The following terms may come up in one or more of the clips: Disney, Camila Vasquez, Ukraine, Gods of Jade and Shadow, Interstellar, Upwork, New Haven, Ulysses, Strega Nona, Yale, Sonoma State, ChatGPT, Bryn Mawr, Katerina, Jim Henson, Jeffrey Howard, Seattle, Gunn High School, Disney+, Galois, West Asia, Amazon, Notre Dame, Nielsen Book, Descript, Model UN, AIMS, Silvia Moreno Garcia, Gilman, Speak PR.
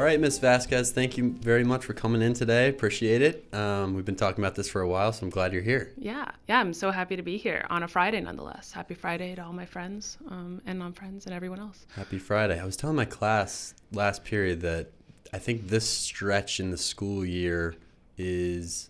All right, Ms. Vasquez, thank you very much for coming in today. Appreciate it. We've been talking about this for a while, so I'm glad you're here. Yeah, I'm so happy to be here on a Friday nonetheless. Happy Friday to all my friends and non-friends and everyone else. Happy Friday. I was telling my class last period that I think this stretch in the school year is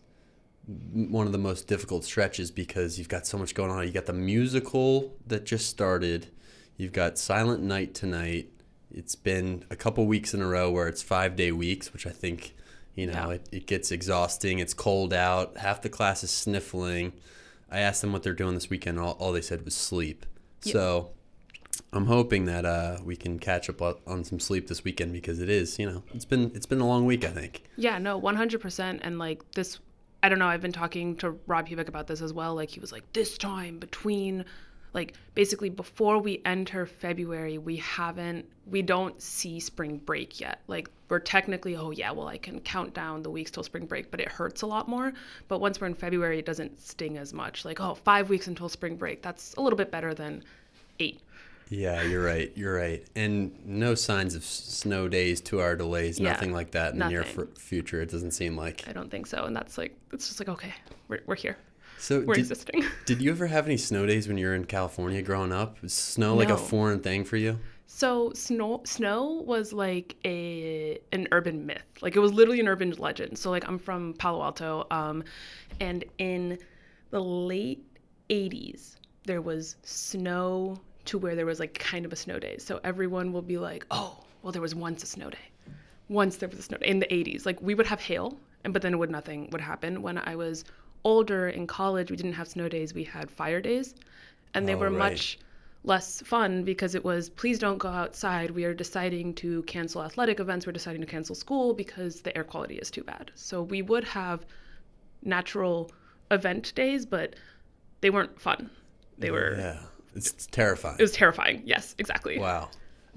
one of the most difficult stretches because you've got so much going on. You got the musical that just started. You've got Silent Night tonight. It's been a couple weeks in a row where it's 5-day weeks, which I think, it gets exhausting. It's cold out. Half the class is sniffling. I asked them what they're doing this weekend. All they said was sleep. Yep. So I'm hoping that we can catch up on some sleep this weekend because it is, it's been a long week, I think. Yeah, no, 100%. And this, I don't know, I've been talking to Rob Hubick about this as well. He was this time between... basically before we enter February, we don't see spring break yet. We're technically, I can count down the weeks till spring break, but it hurts a lot more. But once we're in February, it doesn't sting as much. 5 weeks until spring break. That's a little bit better than 8. Yeah, you're right. And no signs of snow days, 2-hour delays, nothing like that in the near future. It doesn't seem like. I don't think so. And that's it's just okay, we're here. So we're existing. Did you ever have any snow days when you were in California growing up? Was snow a foreign thing for you? So snow was an urban myth. It was literally an urban legend. So I'm from Palo Alto, and in the late 80s, there was snow to where there was kind of a snow day. So everyone will be there was once a snow day. Once there was a snow day in the 80s. We would have hail, but then nothing would happen. When I was older in college, we didn't have snow days, we had fire days, and they were much less fun because it was, please don't go outside, we are deciding to cancel athletic events, we're deciding to cancel school because the air quality is too bad. So we would have natural event days, but they weren't fun. They were it's terrifying. It was terrifying. Yes, exactly. Wow.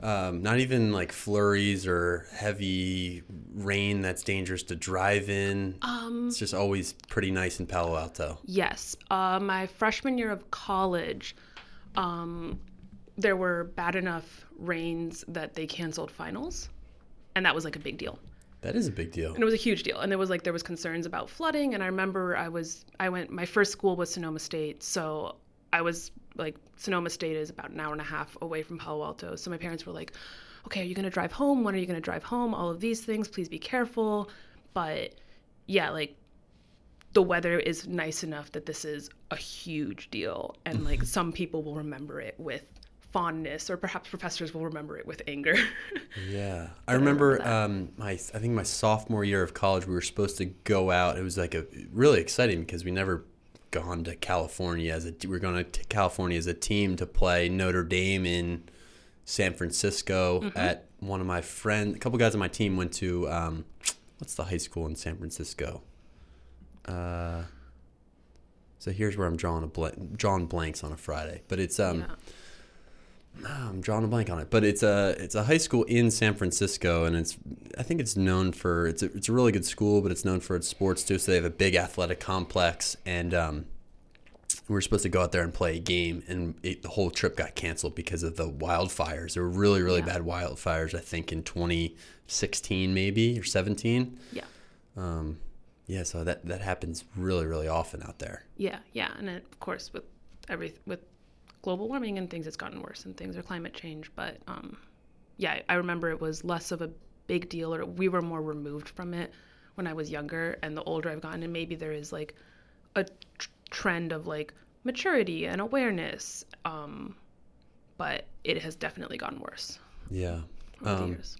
Not even flurries or heavy rain that's dangerous to drive in. It's just always pretty nice in Palo Alto. Yes. My freshman year of college, there were bad enough rains that they canceled finals. And that was a big deal. That is a big deal. And it was a huge deal. And there was there was concerns about flooding. And I remember my first school was Sonoma State. So I was Sonoma State is about an hour and a half away from Palo Alto. So my parents were okay, are you going to drive home? When are you going to drive home? All of these things, please be careful. But yeah, the weather is nice enough that this is a huge deal. And some people will remember it with fondness, or perhaps professors will remember it with anger. Yeah. I remember I think my sophomore year of college, we were supposed to go out. It was really exciting because we never gone to California we're going to California as a team to play Notre Dame in San Francisco. Mm-hmm. At one of my friends, a couple guys on my team went to what's the high school in San Francisco? So here's where I'm drawing blanks on a Friday, but it's I'm drawing a blank on it, but it's a high school in San Francisco, and I think it's known for it's a really good school, but it's known for its sports too. So they have a big athletic complex, and we were supposed to go out there and play a game, and the whole trip got canceled because of the wildfires. There were really, really bad wildfires. I think in 2016 maybe or 17. Yeah. So that happens really, really often out there. Yeah. Yeah. And it, of course, with global warming and things, it's gotten worse, and things are climate change, but I remember it was less of a big deal, or we were more removed from it when I was younger, and the older I've gotten, and maybe there is a trend of maturity and awareness, but it has definitely gotten worse. Yeah. Over the years.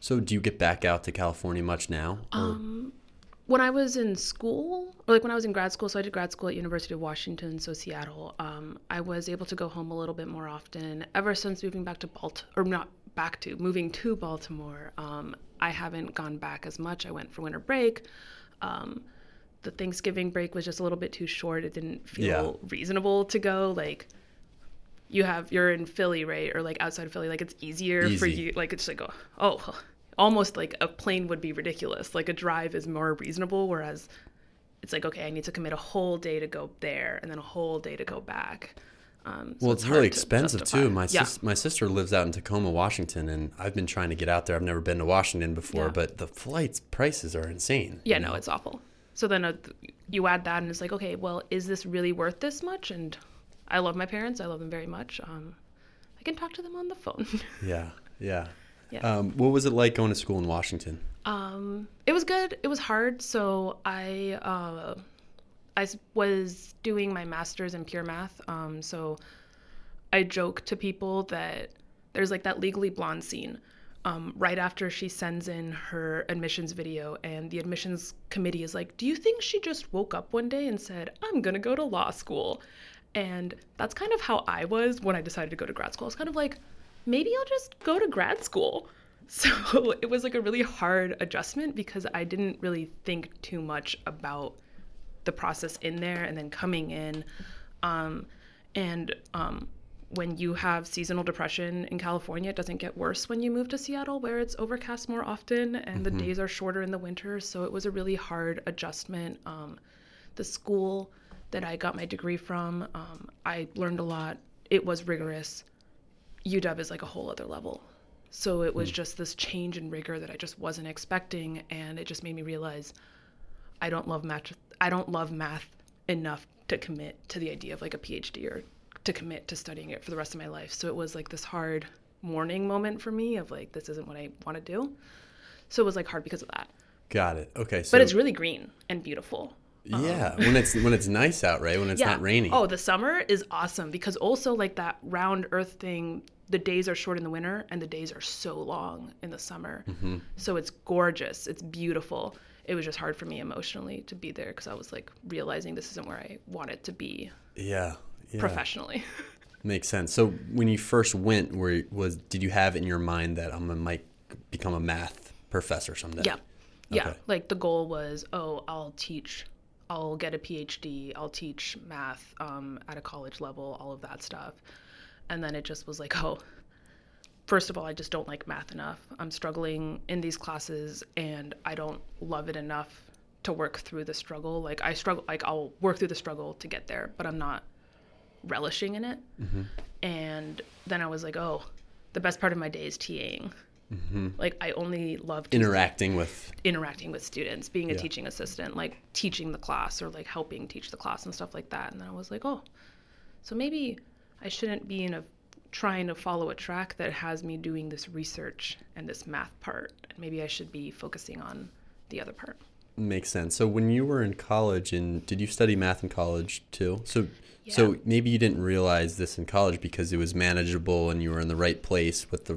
So do you get back out to California much now? When I was in school, or when I was in grad school, so I did grad school at University of Washington, so Seattle, I was able to go home a little bit more often. Ever since moving to Baltimore, I haven't gone back as much. I went for winter break. The Thanksgiving break was just a little bit too short. It didn't feel reasonable to go. You're in Philly, right? Or outside of Philly, it's easy for you. It's almost a plane would be ridiculous. A drive is more reasonable, whereas it's okay, I need to commit a whole day to go there and then a whole day to go back. So well, it's really expensive too. My sister lives out in Tacoma, Washington, and I've been trying to get out there. I've never been to Washington before, but the flights prices are insane. Yeah, no, it's awful. So then you add that, and it's like, okay, well, is this really worth this much? And I love my parents. I love them very much. I can talk to them on the phone. Yeah. What was it like going to school in Washington? It was good. It was hard. So I was doing my master's in pure math, so I joke to people that there's like that Legally Blonde scene right after she sends in her admissions video, and the admissions committee is like, do you think she just woke up one day and said, I'm going to go to law school? And that's kind of how I was when I decided to go to grad school. I was kind of like, maybe I'll just go to grad school. So it was like a really hard adjustment because I didn't really think too much about the process in there and then coming in. When you have seasonal depression in California, it doesn't get worse when you move to Seattle, where it's overcast more often and the days are shorter in the winter. So it was a really hard adjustment. The school that I got my degree from, I learned a lot. It was rigorous. UW is like a whole other level. So it was just this change in rigor that I just wasn't expecting. And it just made me realize I don't love math enough to commit to the idea of like a PhD or to commit to studying it for the rest of my life. So it was like this hard mourning moment for me of like, this isn't what I want to do. So it was like hard because of that. Got it. Okay. So, but it's really green and beautiful. Yeah. When it's nice out, right? When it's not rainy. Oh, the summer is awesome because also like that round earth thing, the days are short in the winter and the days are so long in the summer. Mm-hmm. So it's gorgeous. It's beautiful. It was just hard for me emotionally to be there because I was like realizing this isn't where I wanted to be. Yeah. Professionally. Makes sense. So when you first went, did you have in your mind that I might become a math professor someday? Yeah. Okay. Yeah. Like the goal was, I'll teach. I'll get a PhD. I'll teach math at a college level, all of that stuff. And then it just was like, first of all, I just don't like math enough. I'm struggling in these classes and I don't love it enough to work through the struggle. Like I'll work through the struggle to get there, but I'm not relishing in it. Mm-hmm. And then I was like, the best part of my day is TAing. Mm-hmm. Like I only love interacting with students, being a teaching assistant, like teaching the class or like helping teach the class and stuff like that. And then I was like, so maybe I shouldn't be trying to follow a track that has me doing this research and this math part. Maybe I should be focusing on the other part. Makes sense. So when you were in college, and did you study math in college too? So maybe you didn't realize this in college because it was manageable and you were in the right place with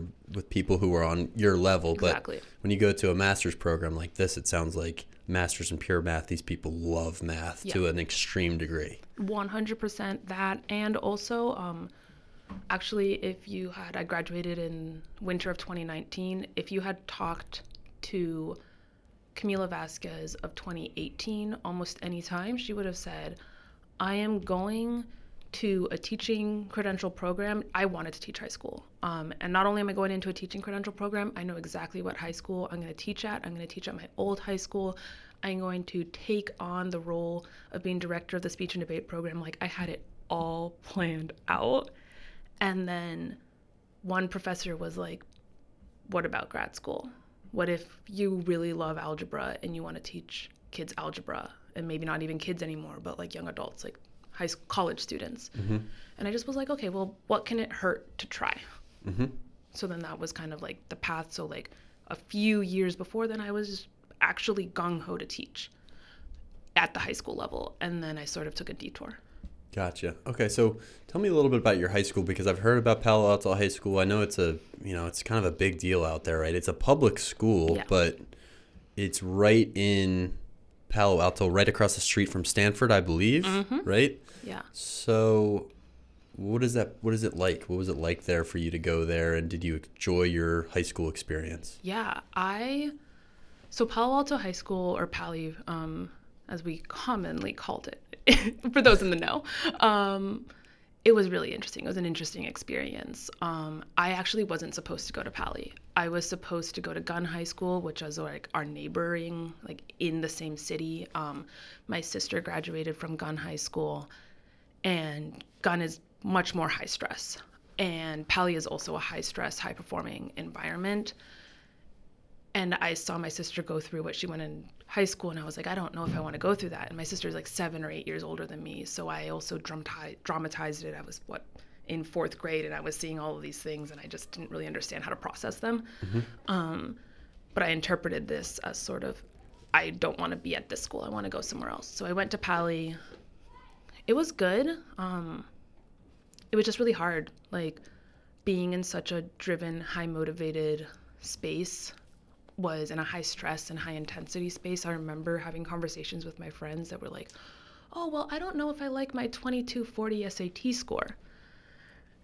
people who were on your level. Exactly. But when you go to a master's program like this, it sounds like master's in pure math, these people love math to an extreme degree. 100% that. And also, actually, I graduated in winter of 2019. If you had talked to Camila Vasquez of 2018 almost any time, she would have said, I am going to a teaching credential program. I wanted to teach high school. And not only am I going into a teaching credential program, I know exactly what high school I'm going to teach at. I'm going to teach at my old high school. I'm going to take on the role of being director of the speech and debate program. Like I had it all planned out. And then one professor was like, what about grad school? What if you really love algebra and you want to teach kids algebra, and maybe not even kids anymore, but like young adults, like high school, college students? Mm-hmm. And I just was like, okay, well, what can it hurt to try? Mm-hmm. So then that was kind of like the path. So like a few years before then, I was actually gung-ho to teach at the high school level. And then I sort of took a detour. Gotcha. Okay, so tell me a little bit about your high school, because I've heard about Palo Alto High School. I know it's kind of a big deal out there, right? It's a public school, but it's right in Palo Alto, right across the street from Stanford, I believe, right? Yeah. So what is it like? What was it like there for you to go there, and did you enjoy your high school experience? Yeah, so Palo Alto High School, or Pali, as we commonly called it, for those in the know, it was really interesting. It was an interesting experience. I actually wasn't supposed to go to Pali. I was supposed to go to Gunn High School, which was like our neighboring, like in the same city. My sister graduated from Gunn High School, and Gunn is much more high stress. And Pally is also a high stress, high performing environment. And I saw my sister go through what she went in high school, and I was like, I don't know if I want to go through that. And my sister's like 7 or 8 years older than me, so I also dramatized it. I was in fourth grade, and I was seeing all of these things, and I just didn't really understand how to process them. Mm-hmm. But I interpreted this as sort of, I don't want to be at this school. I want to go somewhere else. So I went to Pally. It was good. It was just really hard, like being in such a driven, high motivated space, was in a high stress and high intensity space. I remember having conversations with my friends that were like, oh, well, I don't know if I like my 2240 SAT score.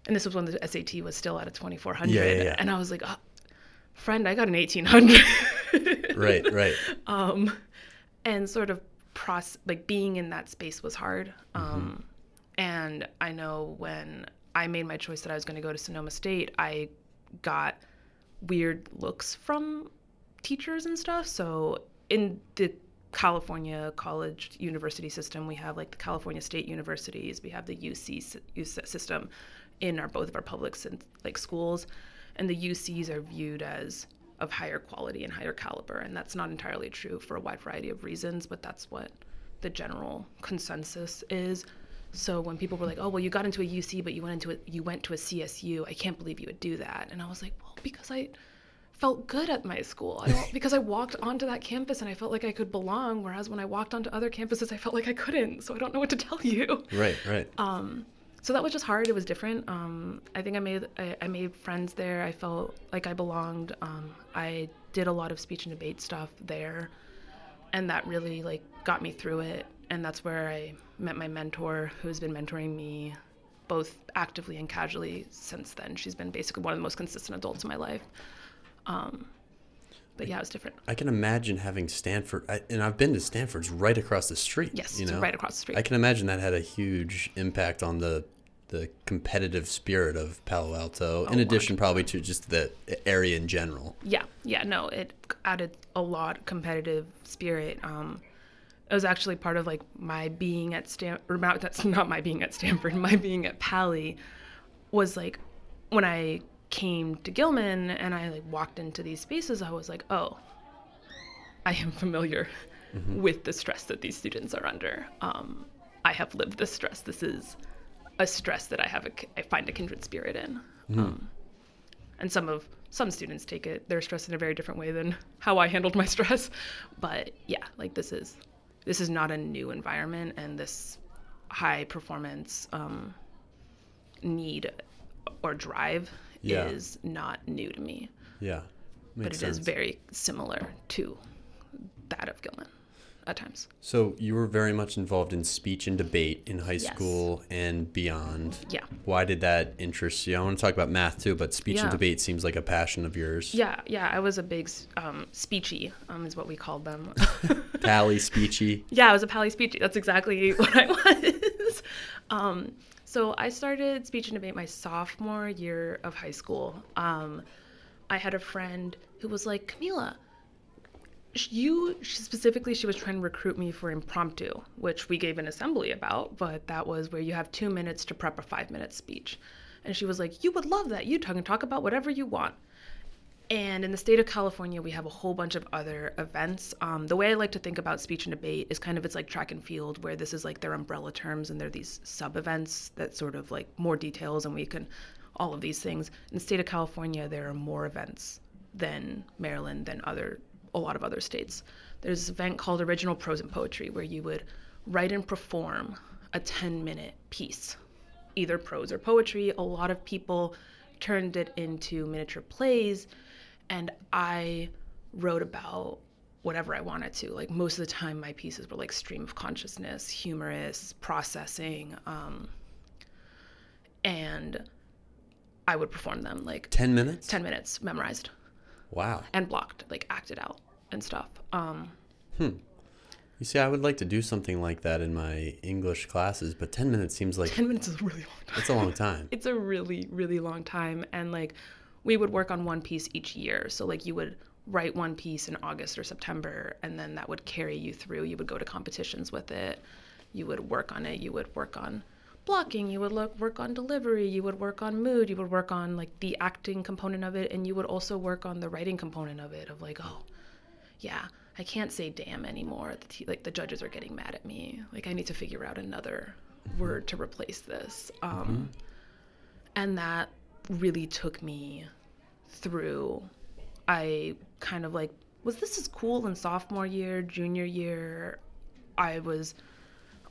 And this was when the SAT was still at a 2400. Yeah. And I was like, oh, friend, I got an 1800. Right. And sort of like being in that space was hard. Mm-hmm. And I know when I made my choice that I was going to go to Sonoma State, I got weird looks from teachers and stuff. So in the California college university system, we have like the California State Universities, we have the UC system in both of our public like schools, and the UCs are viewed as of higher quality and higher caliber, and that's not entirely true for a wide variety of reasons, but that's what the general consensus is. So when people were like, oh, well, you got into a UC, but you went to a CSU, I can't believe you would do that. And I was like, well, because I felt good at my school. Because I walked onto that campus and I felt like I could belong, whereas when I walked onto other campuses, I felt like I couldn't. So I don't know what to tell you. Right. So that was just hard. It was different. I think I made friends there. I felt like I belonged. I did a lot of speech and debate stuff there, and that really like got me through it. And that's where I met my mentor, who's been mentoring me both actively and casually since then. She's been basically one of the most consistent adults in my life. But yeah, it was different. I can imagine having Stanford, and I've been to Stanford's right across the street. Yes, you know? Right across the street. I can imagine that had a huge impact on the competitive spirit of Palo Alto, in addition probably to just the area in general. Yeah, no, it added a lot competitive spirit. It was actually part of like my being at Stanford, or that's not my being at Stanford, my being at Pally was like when I came to Gilman and I like walked into these spaces, I was like, oh, I am familiar mm-hmm. with the stress that these students are under. I have lived this stress. This is a stress that I find a kindred spirit in. Mm. And some students take their stress in a very different way than how I handled my stress. But yeah, like this is not a new environment, and this high performance need or drive is not new to me. Yeah, but it is very similar to that of Gilman at times. So you were very much involved in speech and debate in high school and beyond. Yeah. Why did that interest you? I want to talk about math too, but speech and debate seems like a passion of yours. Yeah. I was a big speechy is what we called them. Pally speechy. Yeah, I was a Pally speechy. That's exactly what I was. So I started speech and debate my sophomore year of high school. I had a friend who was like, Camila, she was trying to recruit me for impromptu, which we gave an assembly about, but that was where you have 2 minutes to prep a 5-minute speech. And she was like, you would love that. You can talk about whatever you want. And in the state of California, we have a whole bunch of other events. The way I like to think about speech and debate is kind of it's like track and field, where this is like their umbrella terms and there are these sub-events that sort of like more details, and we can all of these things. In the state of California, there are more events than Maryland, than a lot of other states. There's this event called Original Prose and Poetry, where you would write and perform a 10-minute piece, either prose or poetry. A lot of people turned it into miniature plays, and I wrote about whatever I wanted to. Like most of the time my pieces were like stream of consciousness, humorous, processing, and I would perform them like 10 minutes? 10 minutes memorized. Wow. And blocked, like acted out and stuff. You see, I would like to do something like that in my English classes, but 10 minutes seems like... 10 minutes is a really long time. It's a long time. It's a really, really long time. And like we would work on one piece each year. So like you would write one piece in August or September, and then that would carry you through. You would go to competitions with it. You would work on it. You would work on blocking, you would work on delivery, you would work on mood, you would work on like the acting component of it, and you would also work on the writing component of it, of like, oh, yeah, I can't say damn anymore. Like the judges are getting mad at me. Like I need to figure out another word to replace this. And that really took me through. I kind of like, was this as cool in sophomore year, junior year? I was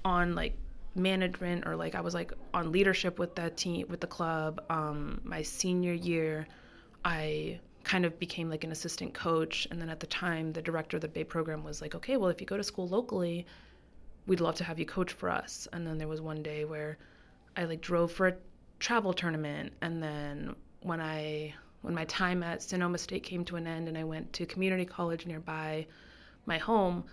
on like management, or like I was like on leadership with that team, with the club. My senior year, I kind of became like an assistant coach. And then at the time, the director of the Bay program was like, okay, well, if you go to school locally, we'd love to have you coach for us. And then there was one day where I like drove for a travel tournament. And then when my time at Sonoma State came to an end and I went to community college nearby my home,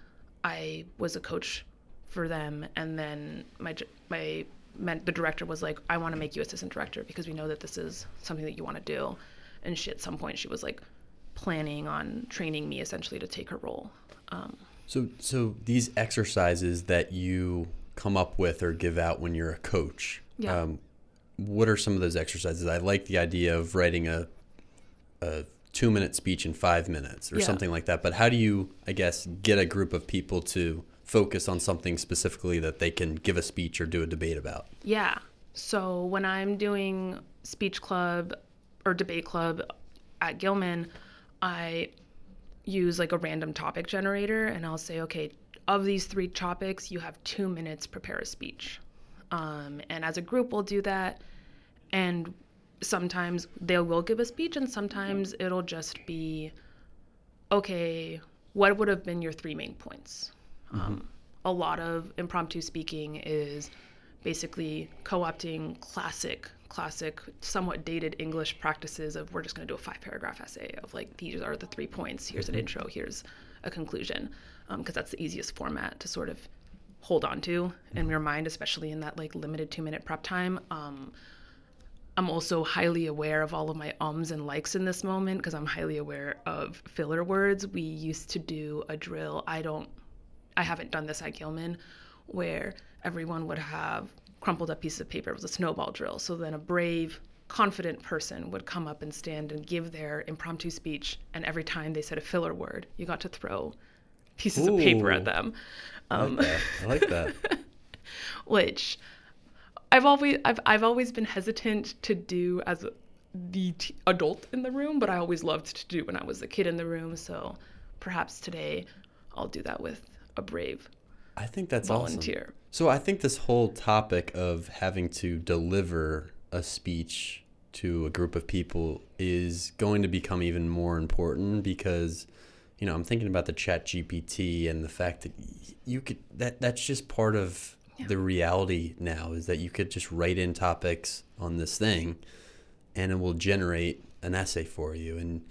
I was a coach for them. And then the director was like, I want to make you assistant director because we know that this is something that you want to do. And she, at some point, she was like planning on training me essentially to take her role. So these exercises that you come up with or give out when you're a coach, what are some of those exercises? I like the idea of writing a 2-minute speech in 5 minutes or something like that. But how do you, I guess, get a group of people to focus on something specifically that they can give a speech or do a debate about? Yeah. So when I'm doing speech club or debate club at Gilman, I use like a random topic generator, and I'll say, okay, of these 3 topics, you have 2 minutes, prepare a speech. And as a group, we'll do that. And sometimes they will give a speech, and sometimes it'll just be, okay, what would have been your 3 main points? A lot of impromptu speaking is basically co-opting classic, somewhat dated English practices of we're just going to do a 5-paragraph essay of like, these are the 3 points. Here's an intro. Here's a conclusion. Because that's the easiest format to sort of hold on to in your mind, especially in that like limited 2-minute prep time. I'm also highly aware of all of my ums and likes in this moment because I'm highly aware of filler words. We used to do a drill. I haven't done this at Gilman, where everyone would have crumpled up pieces of paper. It was a snowball drill. So then a brave, confident person would come up and stand and give their impromptu speech, and every time they said a filler word, you got to throw pieces of paper at them. I like that. Which I've always been hesitant to do as the adult in the room, but I always loved to do when I was a kid in the room. So perhaps today I'll do that with a brave, I think that's volunteer. Awesome. So I think this whole topic of having to deliver a speech to a group of people is going to become even more important because, you know, I'm thinking about the ChatGPT and the fact that you could, that's just part of the reality now, is that you could just write in topics on this thing and it will generate an essay for you. And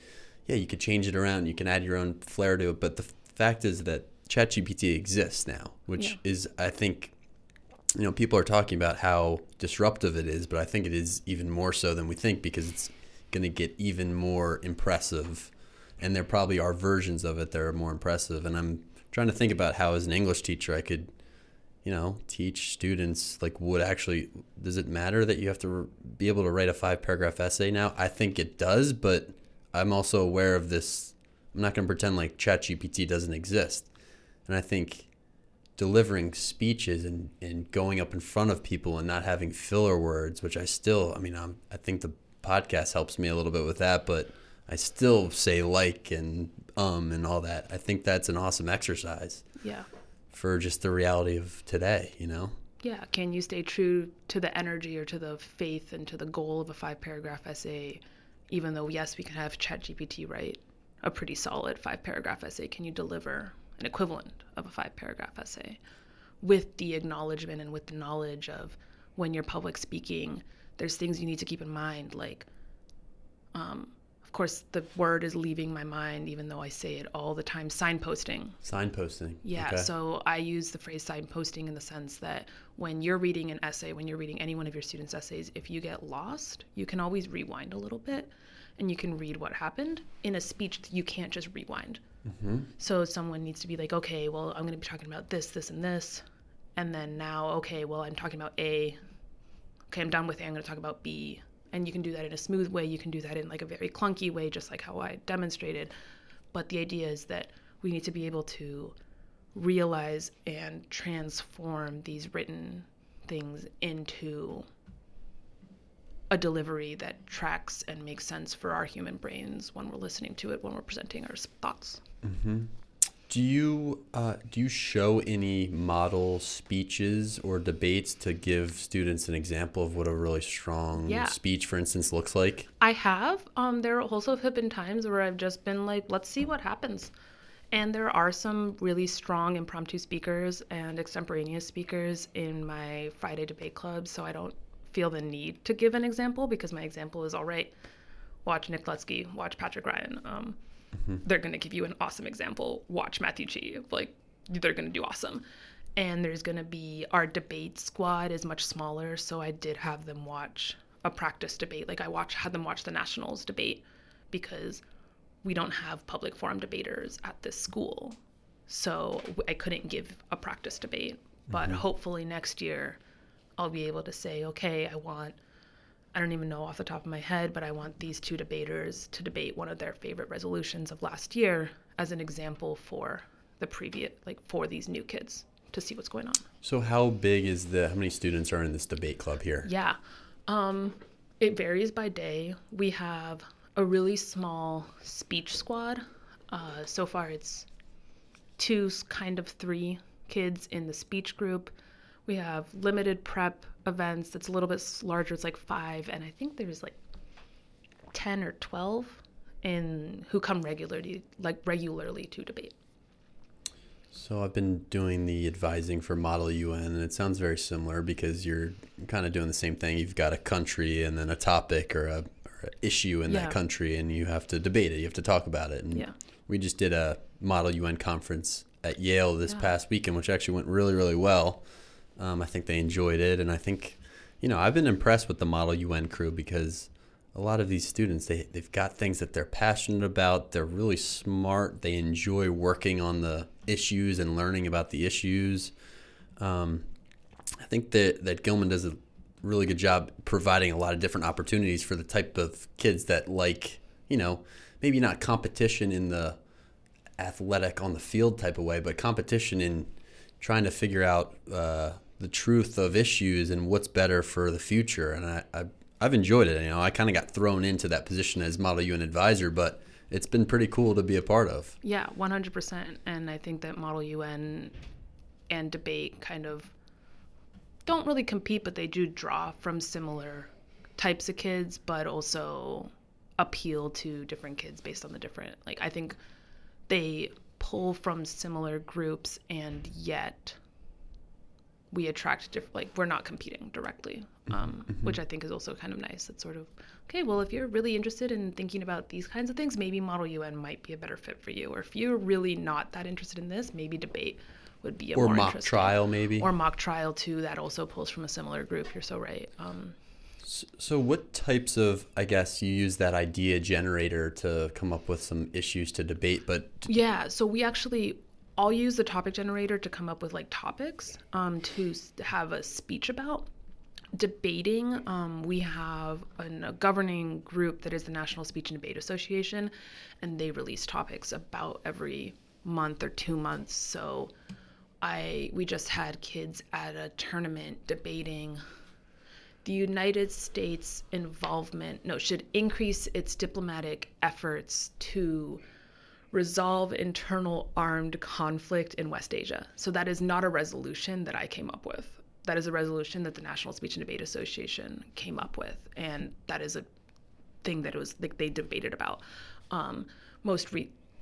yeah, you could change it around, you can add your own flair to it. But the fact is that ChatGPT exists now, which is, I think, you know, people are talking about how disruptive it is, but I think it is even more so than we think because it's going to get even more impressive. And there probably are versions of it that are more impressive. And I'm trying to think about how, as an English teacher, I could, you know, teach students like what actually, does it matter that you have to be able to write a 5-paragraph essay now? I think it does, but I'm also aware of this. I'm not going to pretend like ChatGPT doesn't exist. And I think delivering speeches and going up in front of people and not having filler words, which I think the podcast helps me a little bit with that, but I still say like and all that. I think that's an awesome exercise. Yeah. For just the reality of today, you know? Yeah. Can you stay true to the energy or to the faith and to the goal of a 5-paragraph essay, even though, yes, we can have ChatGPT write a pretty solid 5-paragraph essay? Can you deliver an equivalent of a 5-paragraph essay with the acknowledgement and with the knowledge of when you're public speaking, there's things you need to keep in mind. Like, of course, the word is leaving my mind, even though I say it all the time, signposting. Signposting. Yeah. Okay. So I use the phrase signposting in the sense that when you're reading an essay, when you're reading any one of your students' essays, if you get lost, you can always rewind a little bit and you can read what happened. In a speech, you can't just rewind. Mm-hmm. So someone needs to be like, okay, well, I'm going to be talking about this, this, and this. And then now, okay, well, I'm talking about A. okay, I'm done with A, I'm going to talk about B. And you can do that in a smooth way. You can do that in like a very clunky way, just like how I demonstrated. But the idea is that we need to be able to realize and transform these written things into a delivery that tracks and makes sense for our human brains when we're listening to it, when we're presenting our thoughts. Mm-hmm. Do you show any model speeches or debates to give students an example of what a really strong speech, for instance, looks like? I have. There also have been times where I've just been like, let's see what happens. And there are some really strong impromptu speakers and extemporaneous speakers in my Friday debate club, so I don't feel the need to give an example because my example is, all right, watch Nick Lutsky, watch Patrick Ryan. They're going to give you an awesome example. Watch Matthew Chi. Like, they're going to do awesome. And there's going to be, our debate squad is much smaller, so I did have them watch a practice debate. Like, I had them watch the Nationals debate because we don't have public forum debaters at this school. So I couldn't give a practice debate. But hopefully next year I'll be able to say, okay, I don't even know off the top of my head, but I want these two debaters to debate one of their favorite resolutions of last year as an example for the previous, like for these new kids to see what's going on. So how many students are in this debate club here? Yeah. It varies by day. We have a really small speech squad. So far it's three kids in the speech group. We have limited prep events that's a little bit larger. It's like 5, and I think there's like 10 or 12 who come regularly to debate. So I've been doing the advising for Model UN, and it sounds very similar because you're kind of doing the same thing. You've got a country and then a topic or an issue in that country, and you have to debate it. You have to talk about it. And we just did a Model UN conference at Yale this past weekend, which actually went really, really well. I think they enjoyed it, and I think, I've been impressed with the Model UN crew because a lot of these students, they've got things that they're passionate about. They're really smart. They enjoy working on the issues and learning about the issues. I think that Gilman does a really good job providing a lot of different opportunities for the type of kids that like, maybe not competition in the athletic on the field type of way, but competition in trying to figure out the truth of issues and what's better for the future. And I've enjoyed it. I kind of got thrown into that position as Model UN advisor, but it's been pretty cool to be a part of. Yeah, 100%. And I think that Model UN and debate kind of don't really compete, but they do draw from similar types of kids, but also appeal to different kids based on the different, like, I think they pull from similar groups, and yet we attract different, like, we're not competing directly, which I think is also kind of nice. It's sort of, okay, well, if you're really interested in thinking about these kinds of things, maybe Model UN might be a better fit for you. Or if you're really not that interested in this, maybe debate would be more interesting. Or mock trial, maybe. Or mock trial, too. That also pulls from a similar group. You're so right. So what types of, I guess, you use that idea generator to come up with some issues to debate, but... Yeah, so I'll use the topic generator to come up with, like, topics to have a speech about. Debating, we have a governing group that is the National Speech and Debate Association, and they release topics about every month or 2 months. So we just had kids at a tournament debating... The United States should increase its diplomatic efforts to resolve internal armed conflict in West Asia. So that is not a resolution that I came up with. That is a resolution that the National Speech and Debate Association came up with. And that is a thing that it was like they debated about.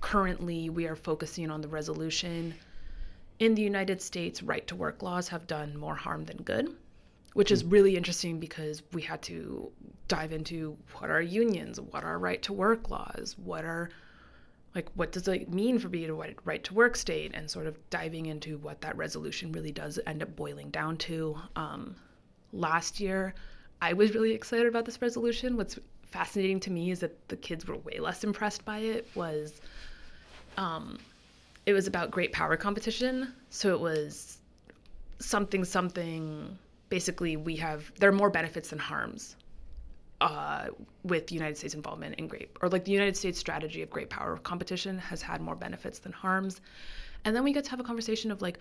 Currently, we are focusing on the resolution in the United States, right to work laws have done more harm than good. Which is really interesting because we had to dive into what are unions, what are right to work laws, what does it mean for being a right to work state, and sort of diving into what that resolution really does end up boiling down to. Last year, I was really excited about this resolution. What's fascinating to me is that the kids were way less impressed by it. It was about great power competition, so it was something basically there are more benefits than harms with United States involvement in great, or like the United States strategy of great power competition has had more benefits than harms. And then we get to have a conversation of like,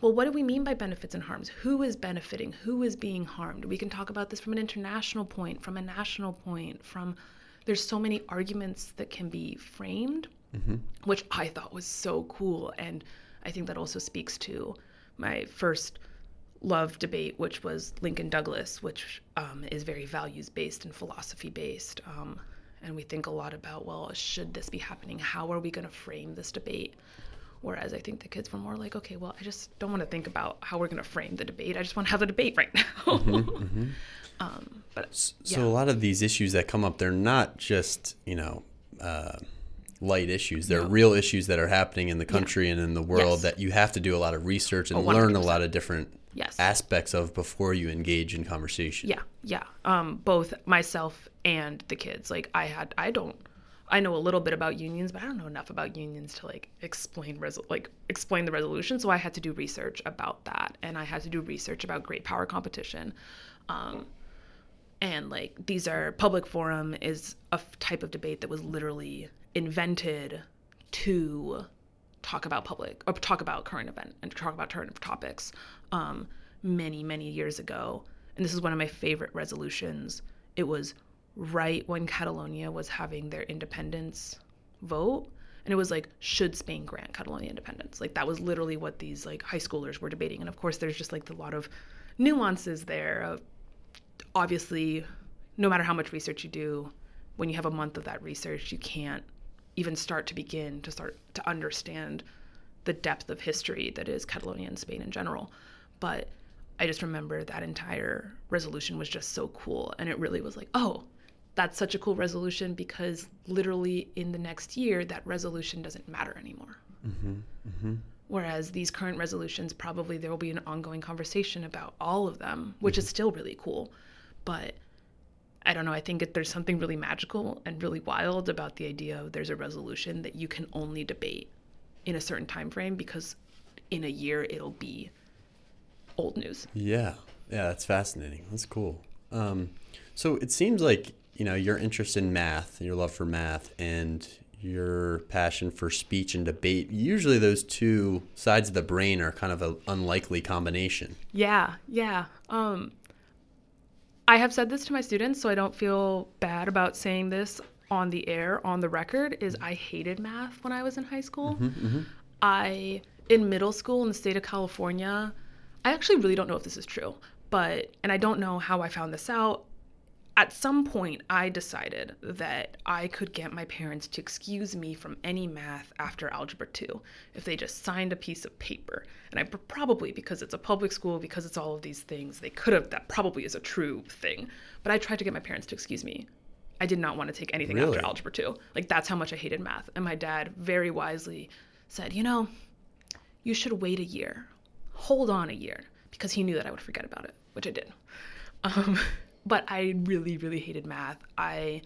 well, what do we mean by benefits and harms? Who is benefiting? Who is being harmed? We can talk about this from an international point, from a national point, from there's so many arguments that can be framed, mm-hmm. which I thought was so cool. And I think that also speaks to my first love debate, which was Lincoln Douglas, which is very values-based and philosophy-based. And we think a lot about, well, should this be happening? How are we going to frame this debate? Whereas I think the kids were more like, okay, well, I just don't want to think about how we're going to frame the debate. I just want to have a debate right now. Mm-hmm, mm-hmm. So a lot of these issues that come up, they're not just, light issues. They're real issues that are happening in the country and in the world that you have to do a lot of research and learn a lot of different aspects of before you engage in conversation. Yeah, yeah. Both myself and the kids. Like I know a little bit about unions, but I don't know enough about unions to like explain the resolution. So I had to do research about that, and I had to do research about great power competition. And like these are public forum is a type of debate that was literally invented to talk about public or talk about current event and talk about current topics many, many years ago. And this is one of my favorite resolutions. It was right when Catalonia was having their independence vote, and it was like, should Spain grant Catalonia independence? Like that was literally what these like high schoolers were debating. And of course there's just like the lot of nuances there of obviously no matter how much research you do, when you have a month of that research, you can't even start to understand the depth of history that is Catalonia and Spain in general. But I just remember that entire resolution was just so cool, and it really was like, oh, that's such a cool resolution because literally in the next year, that resolution doesn't matter anymore. Mm-hmm, mm-hmm. Whereas these current resolutions, probably there will be an ongoing conversation about all of them, which mm-hmm. is still really cool. But I don't know, I think there's something really magical and really wild about the idea of there's a resolution that you can only debate in a certain time frame because in a year it'll be old news. Yeah, yeah, that's fascinating. That's cool. So it seems like your interest in math, your love for math, and your passion for speech and debate, usually those two sides of the brain are kind of an unlikely combination. Yeah, yeah. I have said this to my students, so I don't feel bad about saying this on the air, on the record, is I hated math when I was in high school. Mm-hmm, mm-hmm. In middle school in the state of California, I actually really don't know if this is true, and I don't know how I found this out. At some point, I decided that I could get my parents to excuse me from any math after Algebra 2 if they just signed a piece of paper. And I probably, because it's a public school, because it's all of these things, that probably is a true thing. But I tried to get my parents to excuse me. I did not want to take anything after Algebra 2. Like, that's how much I hated math. And my dad very wisely said, you should wait a year. Hold on a year. Because he knew that I would forget about it, which I did. But I really, really hated math. I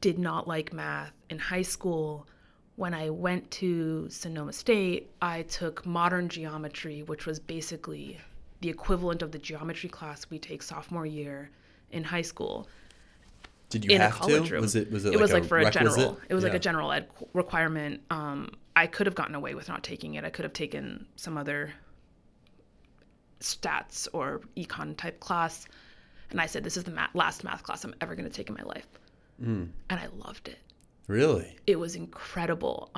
did not like math in high school. When I went to Sonoma State, I took modern geometry, which was basically the equivalent of the geometry class we take sophomore year in high school. Did you have to? Was it like a general ed requirement. I could have gotten away with not taking it. I could have taken some other stats or econ type class. And I said, this is the last math class I'm ever going to take in my life. Mm. And I loved it. Really? It was incredible.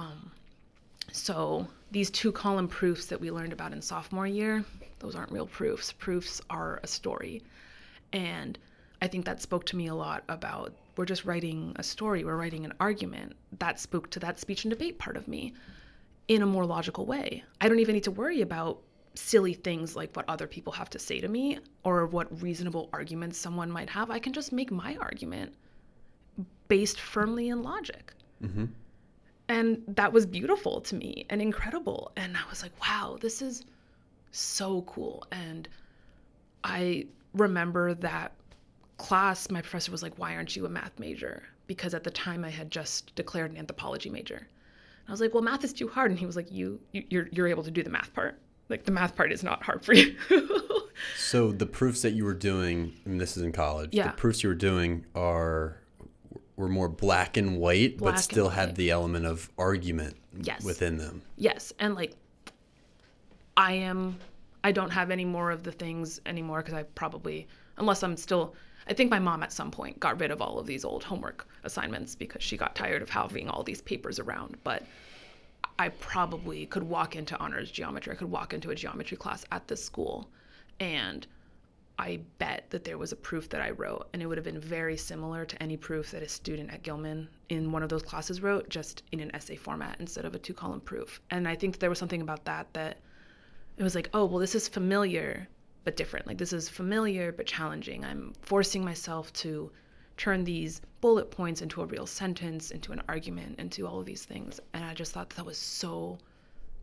So these two-column proofs that we learned about in sophomore year, those aren't real proofs. Proofs are a story. And I think that spoke to me a lot about we're just writing a story. We're writing an argument. That spoke to that speech and debate part of me in a more logical way. I don't even need to worry about silly things like what other people have to say to me or what reasonable arguments someone might have. I can just make my argument based firmly in logic. Mm-hmm. And that was beautiful to me and incredible. And I was like, wow, this is so cool. And I remember that class, my professor was like, why aren't you a math major? Because at the time I had just declared an anthropology major. And I was like, well, math is too hard. And he was like, you're able to do the math part. Like, the math part is not hard for you. So the proofs that you were doing, and this is in college, the proofs you were doing were more black and white, but still had the element of argument within them. Yes. And like, I don't have any more of the things anymore because I probably, unless I'm still, I think my mom at some point got rid of all of these old homework assignments because she got tired of having all these papers around. But I probably could walk into honors geometry. I could walk into a geometry class at this school, and I bet that there was a proof that I wrote, and it would have been very similar to any proof that a student at Gilman in one of those classes wrote, just in an essay format instead of a 2-column proof. And I think that there was something about that it was like, oh, well, this is familiar but different. Like, this is familiar but challenging. I'm forcing myself to turn these bullet points into a real sentence, into an argument, into all of these things. And I just thought that was so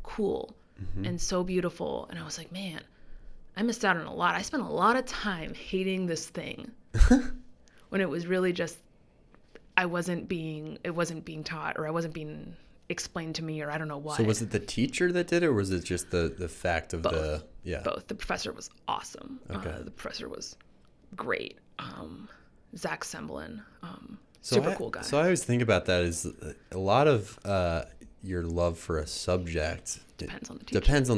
cool and so beautiful. And I was like, man, I missed out on a lot. I spent a lot of time hating this thing when it was really just, it wasn't being taught, or I wasn't being explained to me, or I don't know what. So was it the teacher that did it, or was it just the fact of both. The professor was awesome. Okay. The professor was great. Zach Semblin, cool guy. So I always think about that is a lot of your love for a subject depends on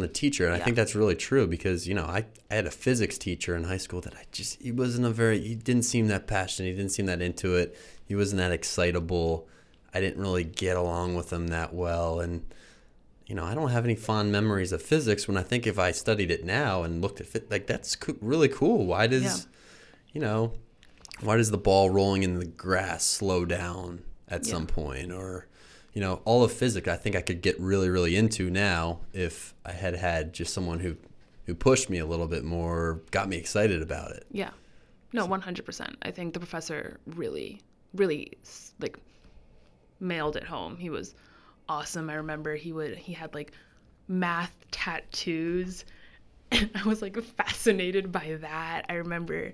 the teacher. And I think that's really true because, you know, I had a physics teacher in high school that he didn't seem that passionate. He didn't seem that into it. He wasn't that excitable. I didn't really get along with him that well. And, you know, I don't have any fond memories of physics when I think if I studied it now and looked at it, like, that's really cool. Why does, you know... Why does the ball rolling in the grass slow down at some point? Or, you know, all of physics I think I could get really, really into now if I had just someone who pushed me a little bit more, got me excited about it. Yeah. No, 100%. I think the professor really, really, like, mailed it home. He was awesome. I remember he had, like, math tattoos. And I was, like, fascinated by that. I remember...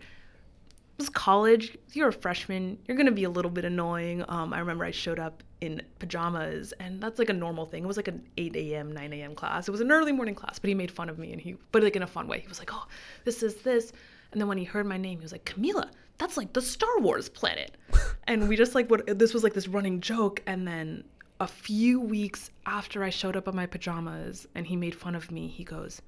It was college. You're a freshman. You're going to be a little bit annoying. I remember I showed up in pajamas, and that's like a normal thing. It was like an 8 a.m., 9 a.m. class. It was an early morning class, but he made fun of me, but like in a fun way. He was like, oh, this is this. And then when he heard my name, he was like, Camila, that's like the Star Wars planet. And we just like, this was like this running joke. And then a few weeks after I showed up in my pajamas and he made fun of me, he goes,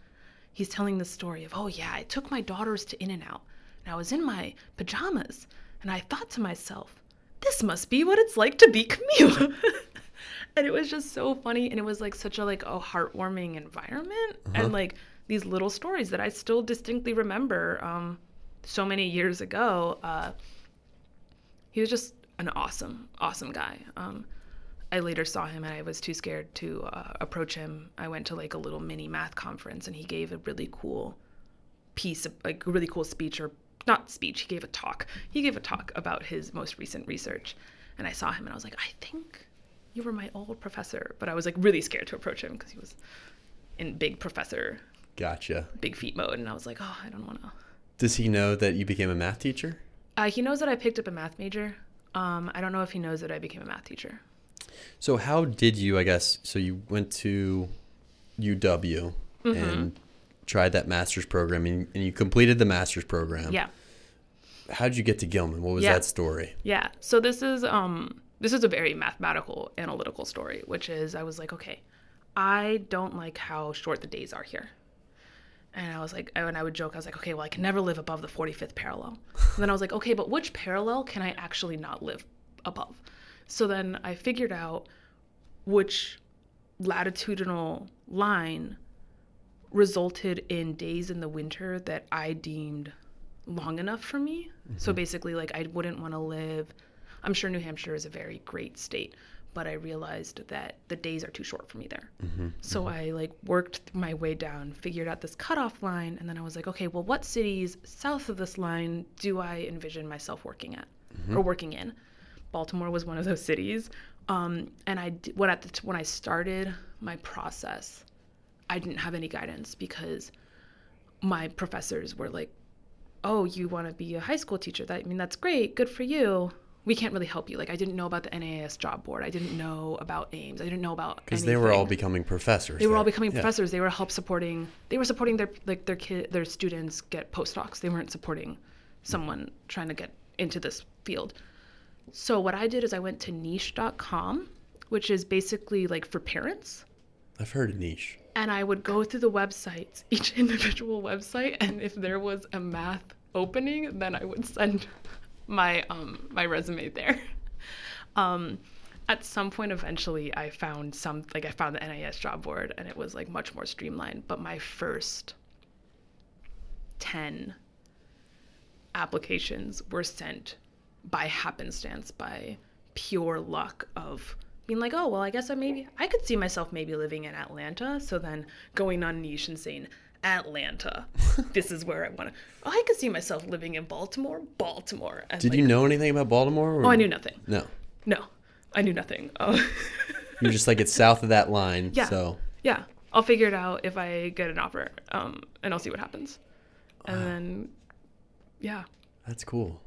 he's telling the story of, oh yeah, I took my daughters to In-N-Out. And I was in my pajamas, and I thought to myself, this must be what it's like to be Camila. And it was just so funny, and it was like such a heartwarming environment, and like these little stories that I still distinctly remember so many years ago. He was just an awesome, awesome guy. I later saw him, and I was too scared to approach him. I went to like a little mini math conference, and he gave a really cool speech, or not speech, he gave a talk about his most recent research, and I saw him and I was like, I think you were my old professor, but I was like really scared to approach him because he was in big professor big feet mode, and I was like, oh, I don't want to. Does he know that you became a math teacher? He knows that I picked up a math major. I don't know if he knows that I became a math teacher. So how did you, I guess, so you went to UW and tried that master's program, and you completed the master's program. Yeah. How'd you get to Gilman? What was that story? Yeah. So this is a very mathematical, analytical story, which is I was like, okay, I don't like how short the days are here. And I was like, and I would joke, I was like, okay, well, I can never live above the 45th parallel. And then I was like, okay, but which parallel can I actually not live above? So then I figured out which latitudinal line resulted in days in the winter that I deemed long enough for me. So basically, like, I wouldn't want to live, I'm sure New Hampshire is a very great state, but I realized that the days are too short for me there. So I like worked my way down, figured out this cutoff line, and then I was like, okay, well, what cities south of this line do I envision myself working at or working in? Baltimore was one of those cities. And when I started my process, I didn't have any guidance because my professors were like, oh, you want to be a high school teacher? That's great. Good for you. we can't really help you. Like, I didn't know about the NAIS job board. I didn't know about AIMS. I didn't know about anything. Because they were all becoming professors. They were all becoming professors. They were supporting their students get postdocs. They weren't supporting someone trying to get into this field. So what I did is I went to niche.com, which is basically like for parents. I've heard of Niche. And I would go through the websites, each individual website, and if there was a math opening, then I would send my resume there. At some point, eventually, I found the NAIS job board, and it was like much more streamlined. But my first 10 applications were sent by happenstance, by pure luck of being like, oh well, I guess I could see myself maybe living in Atlanta. So then going on Niche and saying, Atlanta, this is where I want to. Oh, I could see myself living in Baltimore. And did you know anything about Baltimore? Or... Oh, I knew nothing. No, I knew nothing. You're just like, it's south of that line. Yeah. So yeah, I'll figure it out if I get an offer, and I'll see what happens. And then, yeah. That's cool.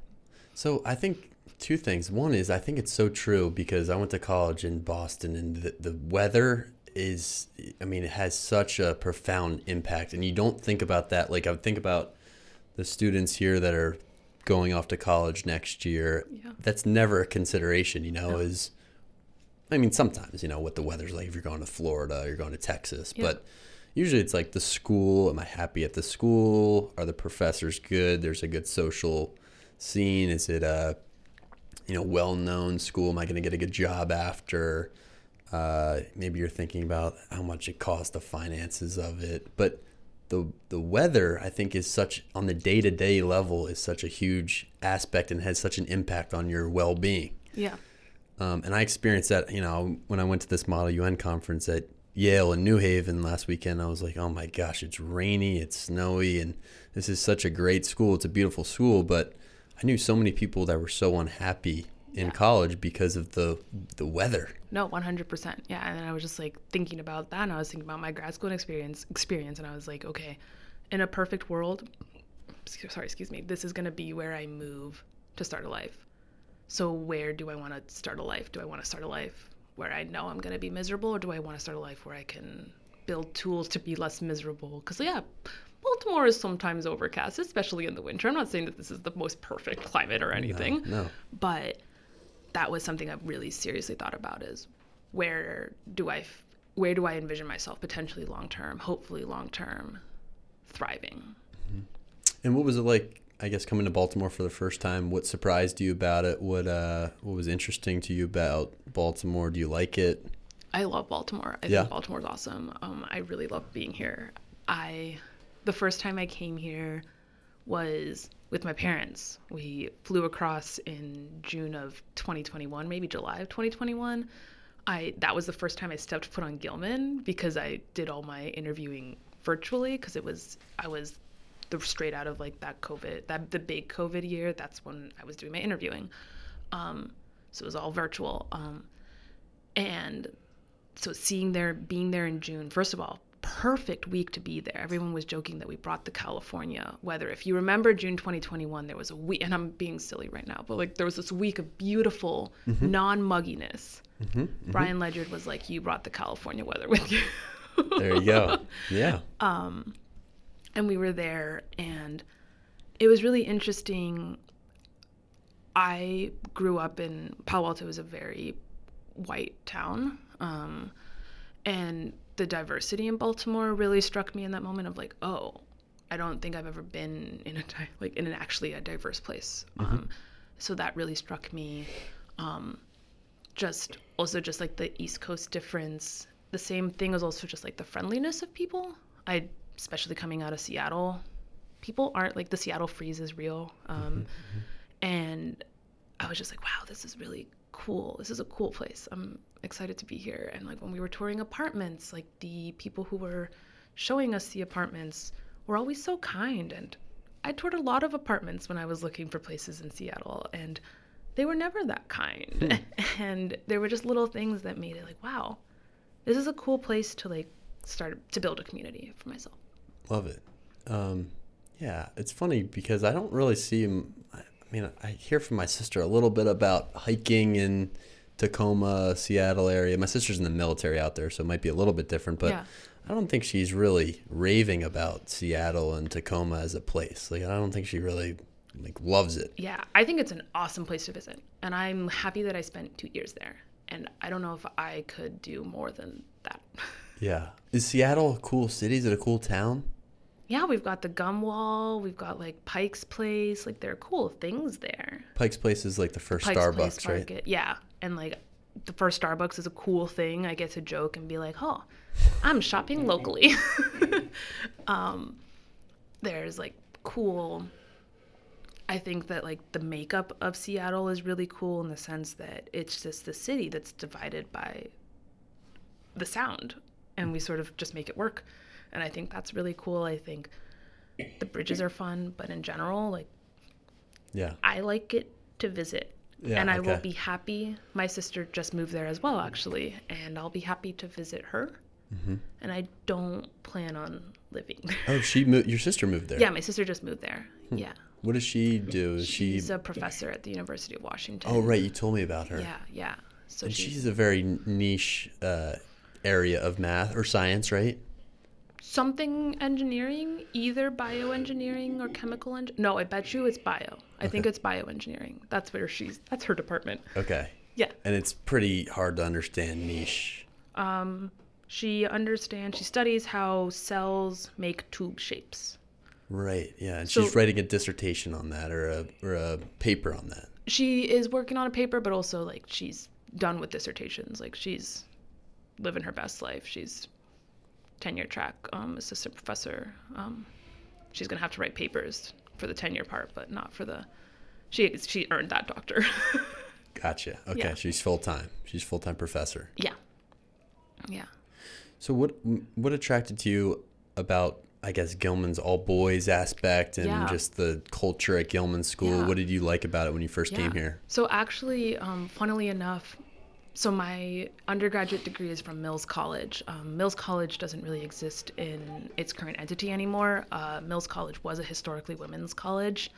So I think two things. One is I think it's so true because I went to college in Boston, and the weather is, I mean, it has such a profound impact, and you don't think about that. Like, I would think about the students here that are going off to college next year. Yeah. That's never a consideration, you know, sometimes, you know, what the weather's like if you're going to Florida, you're going to Texas, but usually it's like the school. Am I happy at the school? Are the professors good? There's a good social scene. Is it a, you know, well-known school? Am I going to get a good job after? Maybe you're thinking about how much it costs, the finances of it, but the weather, I think, is such, on the day-to-day level, is such a huge aspect and has such an impact on your well-being. Yeah. And I experienced that, you know, when I went to this Model UN conference at Yale in New Haven last weekend. I was like, oh my gosh, it's rainy, it's snowy, and this is such a great school. It's a beautiful school, but I knew so many people that were so unhappy in college because of the weather. No, 100%. Yeah, and then I was just like thinking about that, and I was thinking about my grad school experience, and I was like, okay, in a perfect world, this is going to be where I move to start a life. So where do I want to start a life? Do I want to start a life where I know I'm going to be miserable, or do I want to start a life where I can build tools to be less miserable? Because, yeah, Baltimore is sometimes overcast, especially in the winter. I'm not saying that this is the most perfect climate or anything. No. But that was something I've really seriously thought about, is where do I envision myself potentially long-term, hopefully long-term, thriving. Mm-hmm. And what was it like, I guess, coming to Baltimore for the first time? What surprised you about it? What was interesting to you about Baltimore? Do you like it? I love Baltimore. I think Baltimore's awesome. I really love being here. The first time I came here was with my parents. We flew across in June of 2021, maybe July of 2021. That was the first time I stepped foot on Gilman, because I did all my interviewing virtually, because I was straight out of like the big COVID year. That's when I was doing my interviewing. So it was all virtual. And so being there in June, first of all, perfect week to be there. Everyone was joking that we brought the California weather. If you remember June 2021, there was a week, and I'm being silly right now, but like there was this week of beautiful non-mugginess. Mm-hmm, mm-hmm. Brian Ledyard was like, you brought the California weather with you. There you go. Yeah. And we were there, and it was really interesting. I grew up in Palo Alto. It was a very white town. And the diversity in Baltimore really struck me in that moment of like, oh, I don't think I've ever been in a diverse place. Mm-hmm. So that really struck me. Just like the East Coast difference. The same thing is also just like the friendliness of people. Especially coming out of Seattle, people aren't like, the Seattle freeze is real. And I was just like, wow, this is really cool. This is a cool place. I'm excited to be here. And like when we were touring apartments, like the people who were showing us the apartments were always so kind. And I toured a lot of apartments when I was looking for places in Seattle, and they were never that kind. And there were just little things that made it like, wow, this is a cool place to like start to build a community for myself. Love it. Yeah, it's funny because I don't really see I mean, I hear from my sister a little bit about hiking in Tacoma, Seattle area. My sister's in the military out there, so it might be a little bit different, but yeah. I don't think she's really raving about Seattle and Tacoma as a place. Like, I don't think she really loves it. Yeah, I think it's an awesome place to visit, and I'm happy that I spent 2 years there, and I don't know if I could do more than that. Yeah. Is Seattle a cool city? Is it a cool town? Yeah, we've got the Gum Wall. We've got, Pike's Place. There are cool things there. Pike's Place is, the first Starbucks, right? Yeah, and, the first Starbucks is a cool thing. I get to joke and be like, oh, I'm shopping locally. There's, cool... I think that, the makeup of Seattle is really cool in the sense that it's just the city that's divided by the sound, and we sort of just make it work. And I think that's really cool. I think the bridges are fun, but in general, yeah, I like it to visit. Yeah, and I will be happy. My sister just moved there as well, actually, and I'll be happy to visit her. Mm-hmm. And I don't plan on living there. Oh, she moved. Your sister moved there? Yeah, my sister just moved there. Hmm. Yeah. What does she do? She's a professor at the University of Washington. Oh, right. You told me about her. Yeah. So and she's a very niche area of math or science, right? Something engineering, either bioengineering or chemical no, I bet you it's bio. I think it's bioengineering. That's her department. Okay. Yeah. And it's pretty hard to understand niche. She studies how cells make tube shapes. Right. Yeah. And so, she's writing a dissertation on that or a paper on that. She is working on a paper, but also she's done with dissertations. She's living her best life. She's tenure track assistant professor. She's gonna have to write papers for the tenure part, but not for the. She earned that doctor. Gotcha. Okay, yeah. She's full time. She's full-time professor. Yeah. So what attracted to you about Gilman's all boys aspect and just the culture at Gilman School? Yeah. What did you like about it when you first came here? So actually, funnily enough. So my undergraduate degree is from Mills College. Mills College doesn't really exist in its current entity anymore. Mills College was a historically women's college.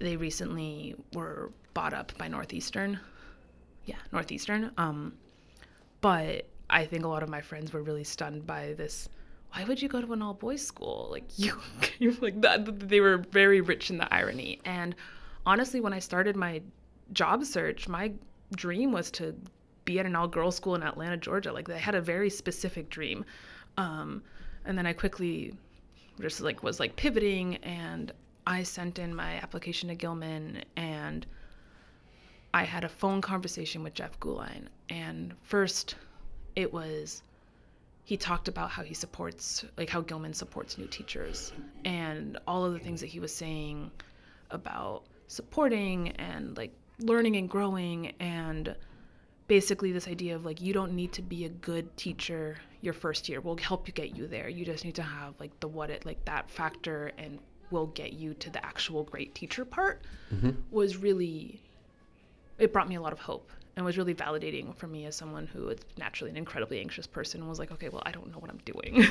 They recently were bought up by Northeastern. Yeah, Northeastern. But I think a lot of my friends were really stunned by this. Why would you go to an all-boys school? They were very rich in the irony. And honestly, when I started my job search, my dream was to be at an all-girls school in Atlanta, Georgia. I had a very specific dream, and then I quickly just was pivoting, and I sent in my application to Gilman, and I had a phone conversation with Jeff Guline. And first, he talked about how he supports how Gilman supports new teachers, and all of the things that he was saying about supporting and learning and growing, and basically this idea of you don't need to be a good teacher your first year. We'll help you get you there. You just need to have that factor, and we'll get you to the actual great teacher part. Mm-hmm. It brought me a lot of hope and was really validating for me as someone who is naturally an incredibly anxious person, and was okay, well, I don't know what I'm doing.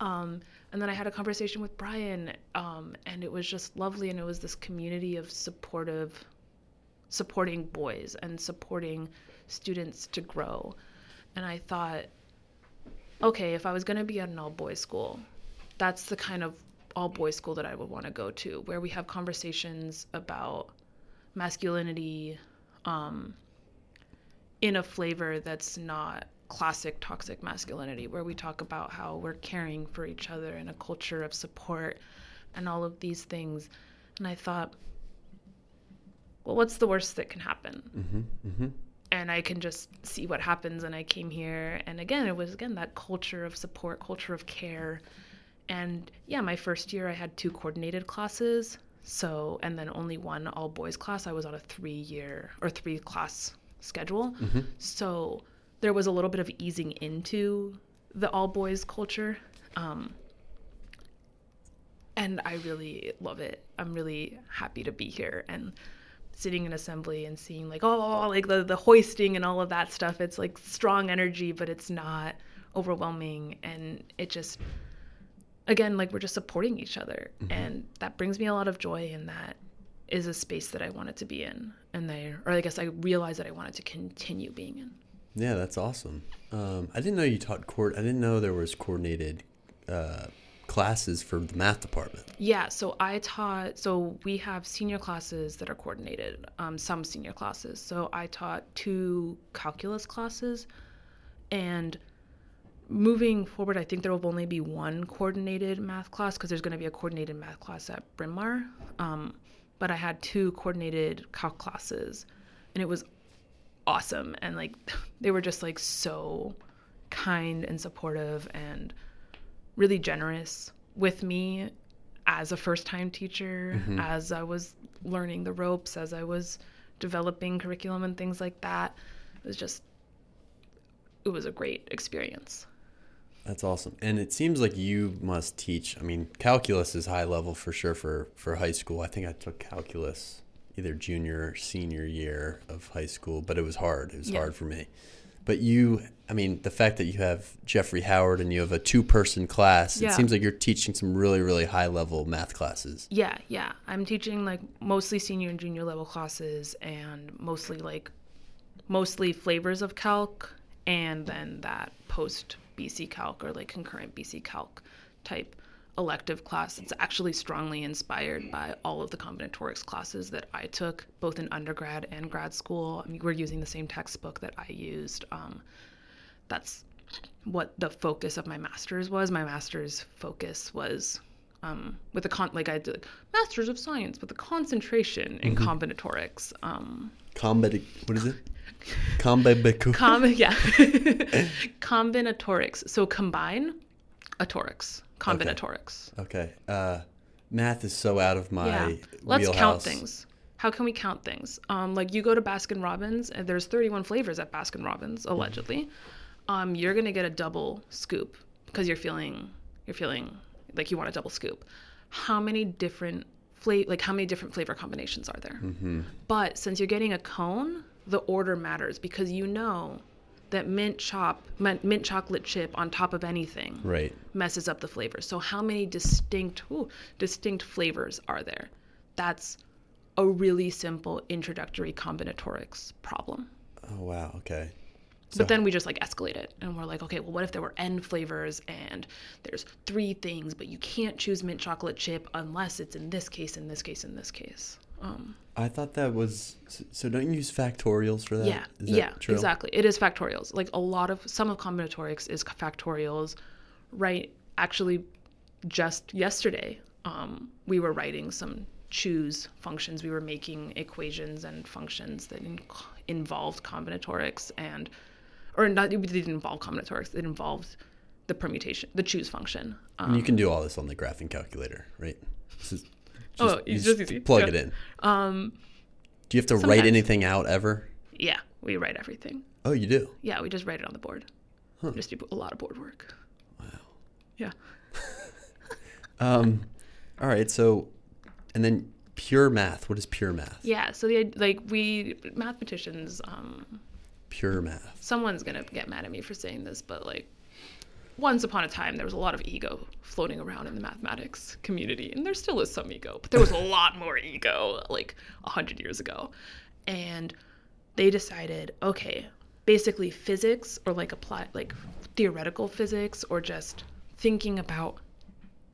And then I had a conversation with Brian, and it was just lovely, and it was this community of supporting boys and supporting students to grow. And I thought, okay, if I was going to be at an all-boys school, that's the kind of all-boys school that I would want to go to, where we have conversations about masculinity in a flavor that's not classic toxic masculinity, where we talk about how we're caring for each other and a culture of support and all of these things. And I thought, well, what's the worst that can happen? Mm-hmm, mm-hmm. And I can just see what happens. And I came here, and again, it was that culture of support, culture of care. And yeah, my first year I had 2 coordinated classes, and then only 1 all boys class. I was on a 3 class schedule. Mm-hmm. So there was a little bit of easing into the all boys culture. And I really love it. I'm really happy to be here. And sitting in assembly and seeing the hoisting and all of that stuff, it's strong energy, but it's not overwhelming. And it just, again, we're just supporting each other. Mm-hmm. And that brings me a lot of joy, in that is a space that I wanted to be in, and I guess I realized that I wanted to continue being in. Yeah, that's awesome. I didn't know you taught I didn't know there was coordinated classes for the math department. Yeah, so we have senior classes that are coordinated, some senior classes. So I taught 2 calculus classes, and moving forward, I think there will only be 1 coordinated math class, because there's going to be a coordinated math class at Bryn Mawr. But I had 2 coordinated calc classes, and it was awesome, and they were just so kind and supportive and really generous with me as a first-time teacher, mm-hmm. as I was learning the ropes, as I was developing curriculum and things like that. It was a great experience. That's awesome. And it seems like you must teach. I mean, calculus is high level for sure for high school. I think I took calculus either junior or senior year of high school, but it was hard. It was hard for me. But the fact that you have Jeffrey Howard and you have a 2-person class, it seems like you're teaching some really, really high-level math classes. Yeah. I'm teaching mostly senior and junior level classes, and mostly flavors of calc, and then that post-BC calc or concurrent BC calc type elective class. It's actually strongly inspired by all of the combinatorics classes that I took, both in undergrad and grad school. I mean, we're using the same textbook that I used. That's what the focus of my master's was. My master's focus was Master's of Science with a concentration in combinatorics. What is it? Combinatorics. So combinatorics. Okay. Math is so out of my wheelhouse. Let's count things. How can we count things? You go to Baskin-Robbins, and there's 31 flavors at Baskin-Robbins, allegedly. You're gonna get a double scoop because you're feeling like you want a double scoop. How many different flavor combinations are there? Mm-hmm. But since you're getting a cone, the order matters, because that mint chocolate chip on top of anything messes up the flavor. So how many distinct flavors are there? That's a really simple introductory combinatorics problem. Oh, wow. Okay. But then we just escalate it, and we're okay, well, what if there were n flavors and there's 3 things, but you can't choose mint chocolate chip unless it's in this case, in this case, in this case. I thought that was so. Don't you use factorials for that? Yeah, is that true? Exactly. It is factorials. Some of combinatorics is factorials, right? Actually, just yesterday, we were writing some choose functions. We were making equations and functions that involved combinatorics they didn't involve combinatorics. It involved the permutation, the choose function. And you can do all this on the graphing calculator, right? This is easy. Plug it in. Do you have to write anything out ever? Yeah, we write everything. Oh, you do? Yeah, we just write it on the board. Huh. We just do a lot of board work. Wow. Yeah. All right. So, and then pure math. What is pure math? Yeah. So we mathematicians. Pure math. Someone's gonna get mad at me for saying this, but once upon a time, there was a lot of ego floating around in the mathematics community, and there still is some ego, but there was a lot more ego 100 years ago. And they decided, okay, basically physics or applied, theoretical physics, or just thinking about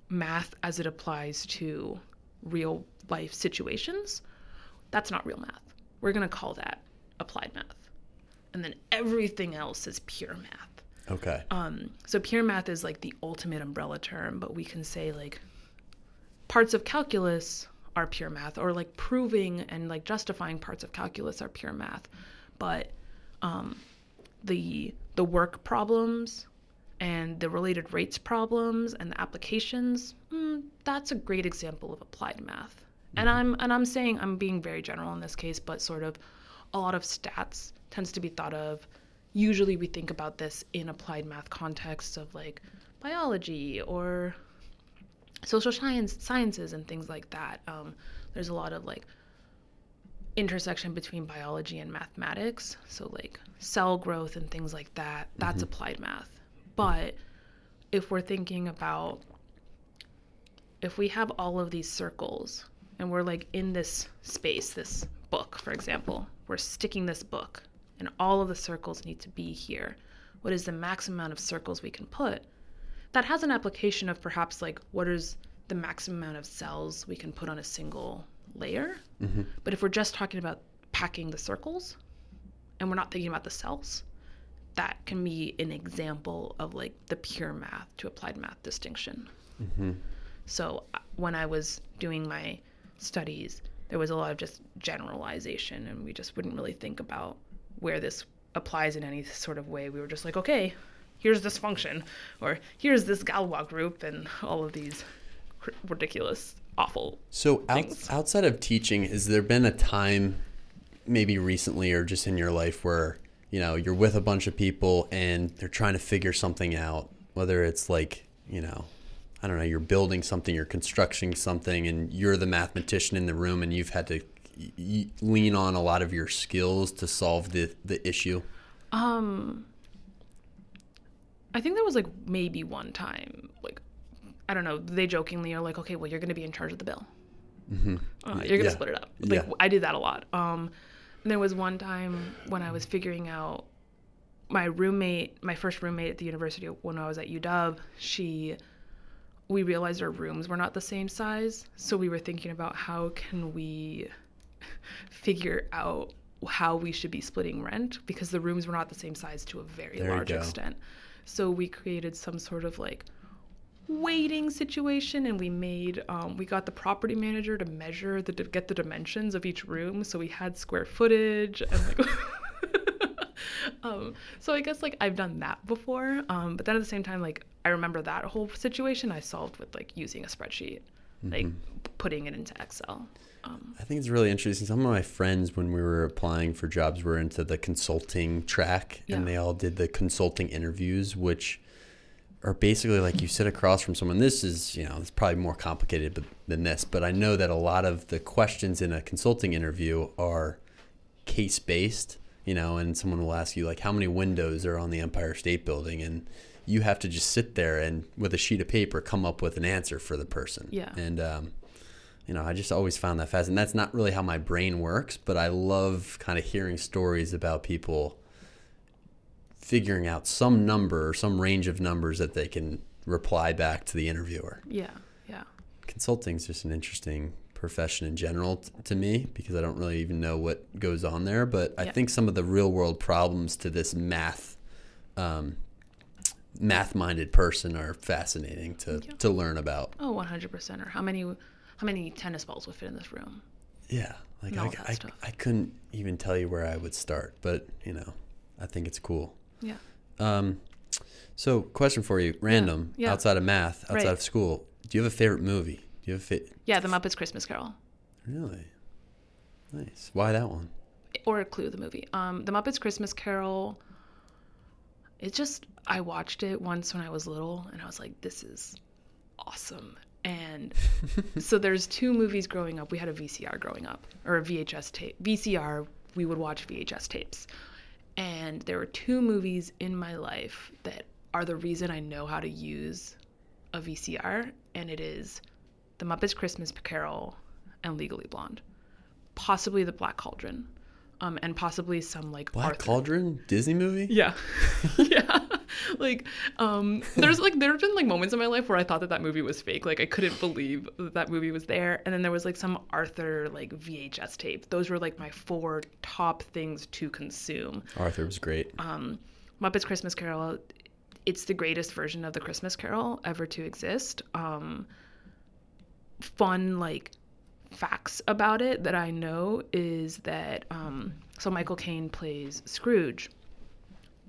math as it applies to real life situations, that's not real math. We're going to call that applied math. And then everything else is pure math. Okay. So pure math is the ultimate umbrella term, but we can say parts of calculus are pure math, or proving and justifying parts of calculus are pure math. But the work problems and the related rates problems and the applications, that's a great example of applied math. Mm-hmm. And I'm saying I'm being very general in this case, but sort of a lot of stats tends to be thought of. Usually we think about this in applied math contexts of biology or social sciences and things like that. There's a lot of intersection between biology and mathematics. So cell growth and things like that, that's mm-hmm. applied math. But if we have all of these circles and we're like in this space, this book, for example, we're sticking this book and all of the circles need to be here. What is the maximum amount of circles we can put? That has an application of perhaps like what is the maximum amount of cells we can put on a single layer. Mm-hmm. But if we're just talking about packing the circles and we're not thinking about the cells, that can be an example of like the pure math to applied math distinction. Mm-hmm. So when I was doing my studies, there was a lot of just generalization and we just wouldn't really think about where this applies in any sort of way. We were just like, okay, here's this function or here's this Galois group and all of these ridiculous, awful things. Outside of teaching, has there been a time maybe recently or just in your life where, you know, you're with a bunch of people and they're trying to figure something out, whether it's like, you know, I don't know, you're building something, you're constructing something, and you're the mathematician in the room and you've had to lean on a lot of your skills to solve the issue? I think there was like maybe one time, like, I don't know, they jokingly are like, okay, well, you're going to be in charge of the bill. Mm-hmm. You're going to split it up. Like, yeah. I did that a lot. There was one time when I was figuring out my first roommate at the university when I was at UW, we realized our rooms were not the same size, so we were thinking about how can we figure out how we should be splitting rent because the rooms were not the same size to a very large extent. So we created some sort of like weighting situation, and we made we got the property manager to measure to get the dimensions of each room, so we had square footage and like so I guess like I've done that before, but then at the same time, like I remember that whole situation I solved with like using a spreadsheet, like putting it into Excel. I think it's really interesting. Some of my friends, when we were applying for jobs, were into the consulting track, and they all did the consulting interviews, which are basically like you sit across from someone. This is, you know, it's probably more complicated than this, but I know that a lot of the questions in a consulting interview are case-based. You know, and someone will ask you, like, how many windows are on the Empire State Building? And you have to just sit there and, with a sheet of paper, come up with an answer for the person. Yeah. And, you know, I just always found that fascinating. That's not really how my brain works, but I love kind of hearing stories about people figuring out some number or some range of numbers that they can reply back to the interviewer. Yeah, yeah. Consulting is just an interesting profession in general to me, because I don't really even know what goes on there, but I think some of the real world problems to this math-minded person are fascinating to learn about. Oh, 100%. Or how many tennis balls would fit in this room? Yeah, like I couldn't even tell you where I would start, but you know, I think it's cool. Yeah. So question for you, random, outside of math, outside of school, do you have a favorite movie? The Muppets Christmas Carol. Really? Nice. Why that one? Or Clue, the movie. The Muppets Christmas Carol, I watched it once when I was little, and I was like, this is awesome. And so there's two movies growing up. We had a VCR growing up, or a VHS tape. VCR, we would watch VHS tapes. And there were two movies in my life that are the reason I know how to use a VCR, and it is The Muppets Christmas Carol and Legally Blonde, possibly The Black Cauldron, and possibly some like Black Arthur. Cauldron Disney movie. Yeah, yeah. Like, there have been like moments in my life where I thought that movie was fake. Like I couldn't believe that movie was there. And then there was like some Arthur like VHS tape. Those were like my four top things to consume. Arthur was great. Muppets Christmas Carol. It's the greatest version of the Christmas Carol ever to exist. Fun like facts about it that I know is that so Michael Caine plays Scrooge,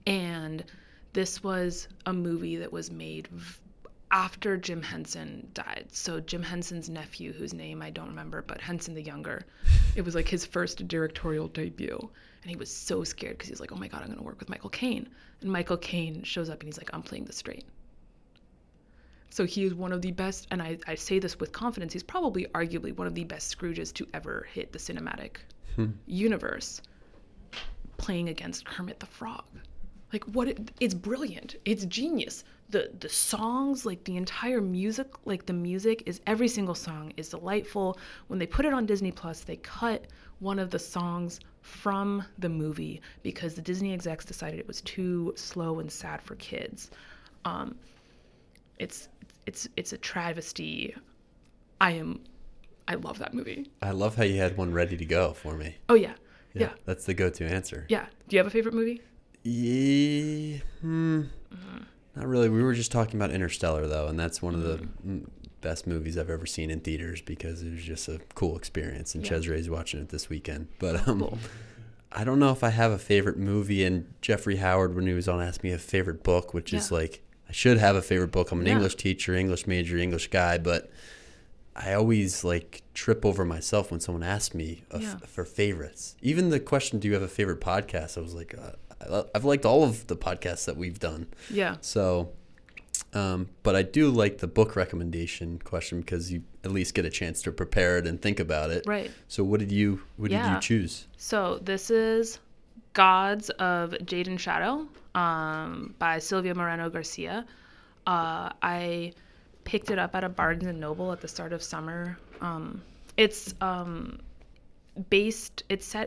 and this was a movie that was made after Jim Henson died. So Jim Henson's nephew, whose name I don't remember, but Henson the Younger, it was like his first directorial debut, and he was so scared because he's like, oh my god, I'm gonna work with Michael Caine. And Michael Caine shows up and he's like, I'm playing this straight. So he is one of the best, and I say this with confidence, he's probably arguably one of the best Scrooges to ever hit the cinematic universe, playing against Kermit the Frog. Like, it's brilliant. It's genius. The songs, like the entire music, like the music is, every single song is delightful. When they put it on Disney Plus, they cut one of the songs from the movie because the Disney execs decided it was too slow and sad for kids. It's a travesty. I love that movie. I love how you had one ready to go for me. Oh yeah. Yeah. That's the go-to answer. Yeah. Do you have a favorite movie? Yeah. Not really. We were just talking about Interstellar, though, and that's one of the best movies I've ever seen in theaters because it was just a cool experience, and Chesray's watching it this weekend. But cool. I don't know if I have a favorite movie, and Jeffrey Howard, when he was on, asked me a favorite book, which is like, I should have a favorite book. I'm an English teacher, English major, English guy, but I always like trip over myself when someone asks me for favorites. Even the question, do you have a favorite podcast? I was like, I've liked all of the podcasts that we've done. Yeah. So, but I do like the book recommendation question because you at least get a chance to prepare it and think about it. Right. So what did you choose? So this is Gods of Jade and Shadow by Silvia Moreno Garcia. I picked it up at a Barnes & Noble at the start of summer. It's it's set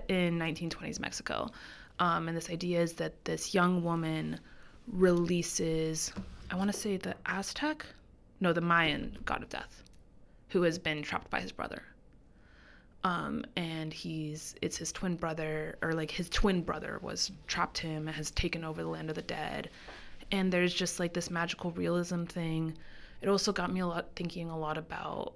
in 1920s Mexico. And this idea is that this young woman releases, I want to say the Mayan god of death, who has been trapped by his brother. And it's his twin brother, or like his twin brother was trapped him and has taken over the land of the dead. And there's just like this magical realism thing. It also got me thinking a lot about,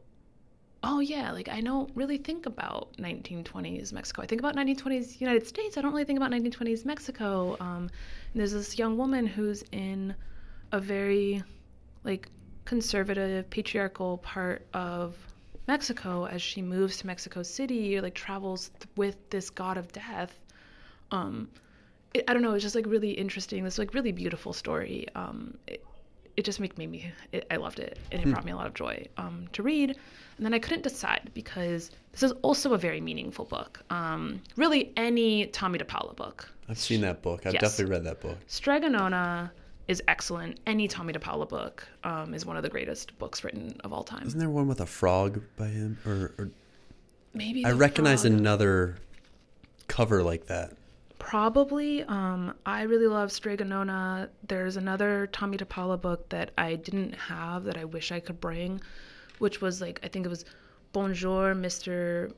I don't really think about 1920s Mexico. I think about 1920s United States. I don't really think about 1920s Mexico. And there's this young woman who's in a very, like, conservative, patriarchal part of Mexico as she moves to Mexico City, or, like, travels with this god of death. I don't know. It's just, like, really interesting. This, like, really beautiful story. It just made me, I loved it, and it brought me a lot of joy to read. And then I couldn't decide because this is also a very meaningful book. Really, any Tomie dePaola book. I've seen that book. I've definitely read that book. Strega Nona is excellent. Any Tomie dePaola book is one of the greatest books written of all time. Isn't there one with a frog by him? Or maybe I recognize another cover like that. Probably. I really love Strega Nona. There's another Tomie dePaola book that I didn't have that I wish I could bring, which was like, I think it was Bonjour, Mr.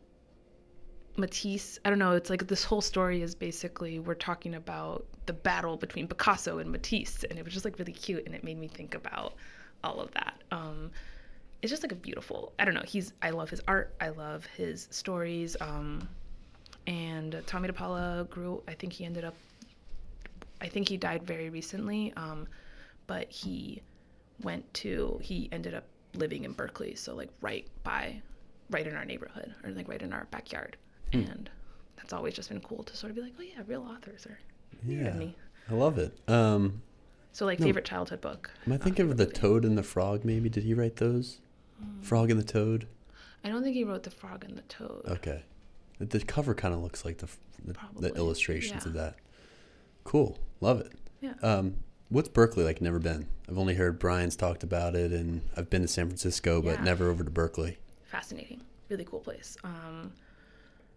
Matisse. I don't know. It's like this whole story is basically, we're talking about the battle between Picasso and Matisse. And it was just like really cute. And it made me think about all of that. It's just like a beautiful, I don't know. I love his art. I love his stories. And Tomie dePaola grew, I think he died very recently, but he ended up living in Berkeley, so like right in our neighborhood, or like right in our backyard. And that's always just been cool to sort of be like, oh yeah, real authors are near to me. I love it. So like favorite childhood book. Am I thinking of The Toad and the Frog maybe? Did he write those? Frog and the Toad? I don't think he wrote The Frog and the Toad. Okay. The cover kind of looks like the illustrations of that. Cool. Love it. Yeah. What's Berkeley like? Never been. I've only heard Brian's talked about it, and I've been to San Francisco, but never over to Berkeley. Fascinating. Really cool place.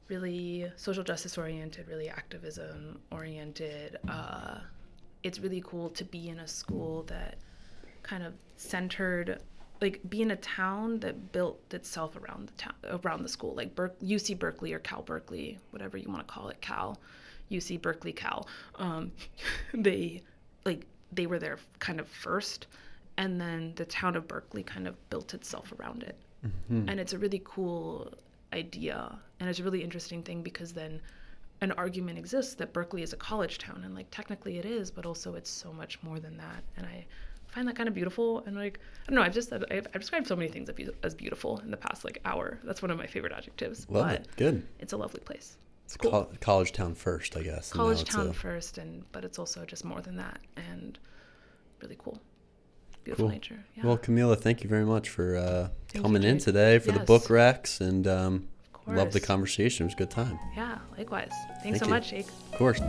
Really social justice oriented, really activism oriented. It's really cool to be in a school that kind of centered, like be in a town that built itself around the town, around the school, like UC Berkeley or Cal Berkeley, whatever you want to call it, UC Berkeley, Cal. They were there kind of first, and then the town of Berkeley kind of built itself around it. Mm-hmm. And it's a really cool idea, and it's a really interesting thing because then an argument exists that Berkeley is a college town, and like technically it is, but also it's so much more than that. And I find that kind of beautiful, and like I don't know, I've described so many things as beautiful in the past like hour. That's one of my favorite adjectives. Love it. Good. It's a lovely place. It's cool. College town first, I guess. College town first, but it's also just more than that, and really cool. Beautiful nature. Yeah. Well, Camila, thank you very much for coming in today for the book recs, and love the conversation. It was a good time. Yeah, likewise. Thanks so much, Jake. Of course.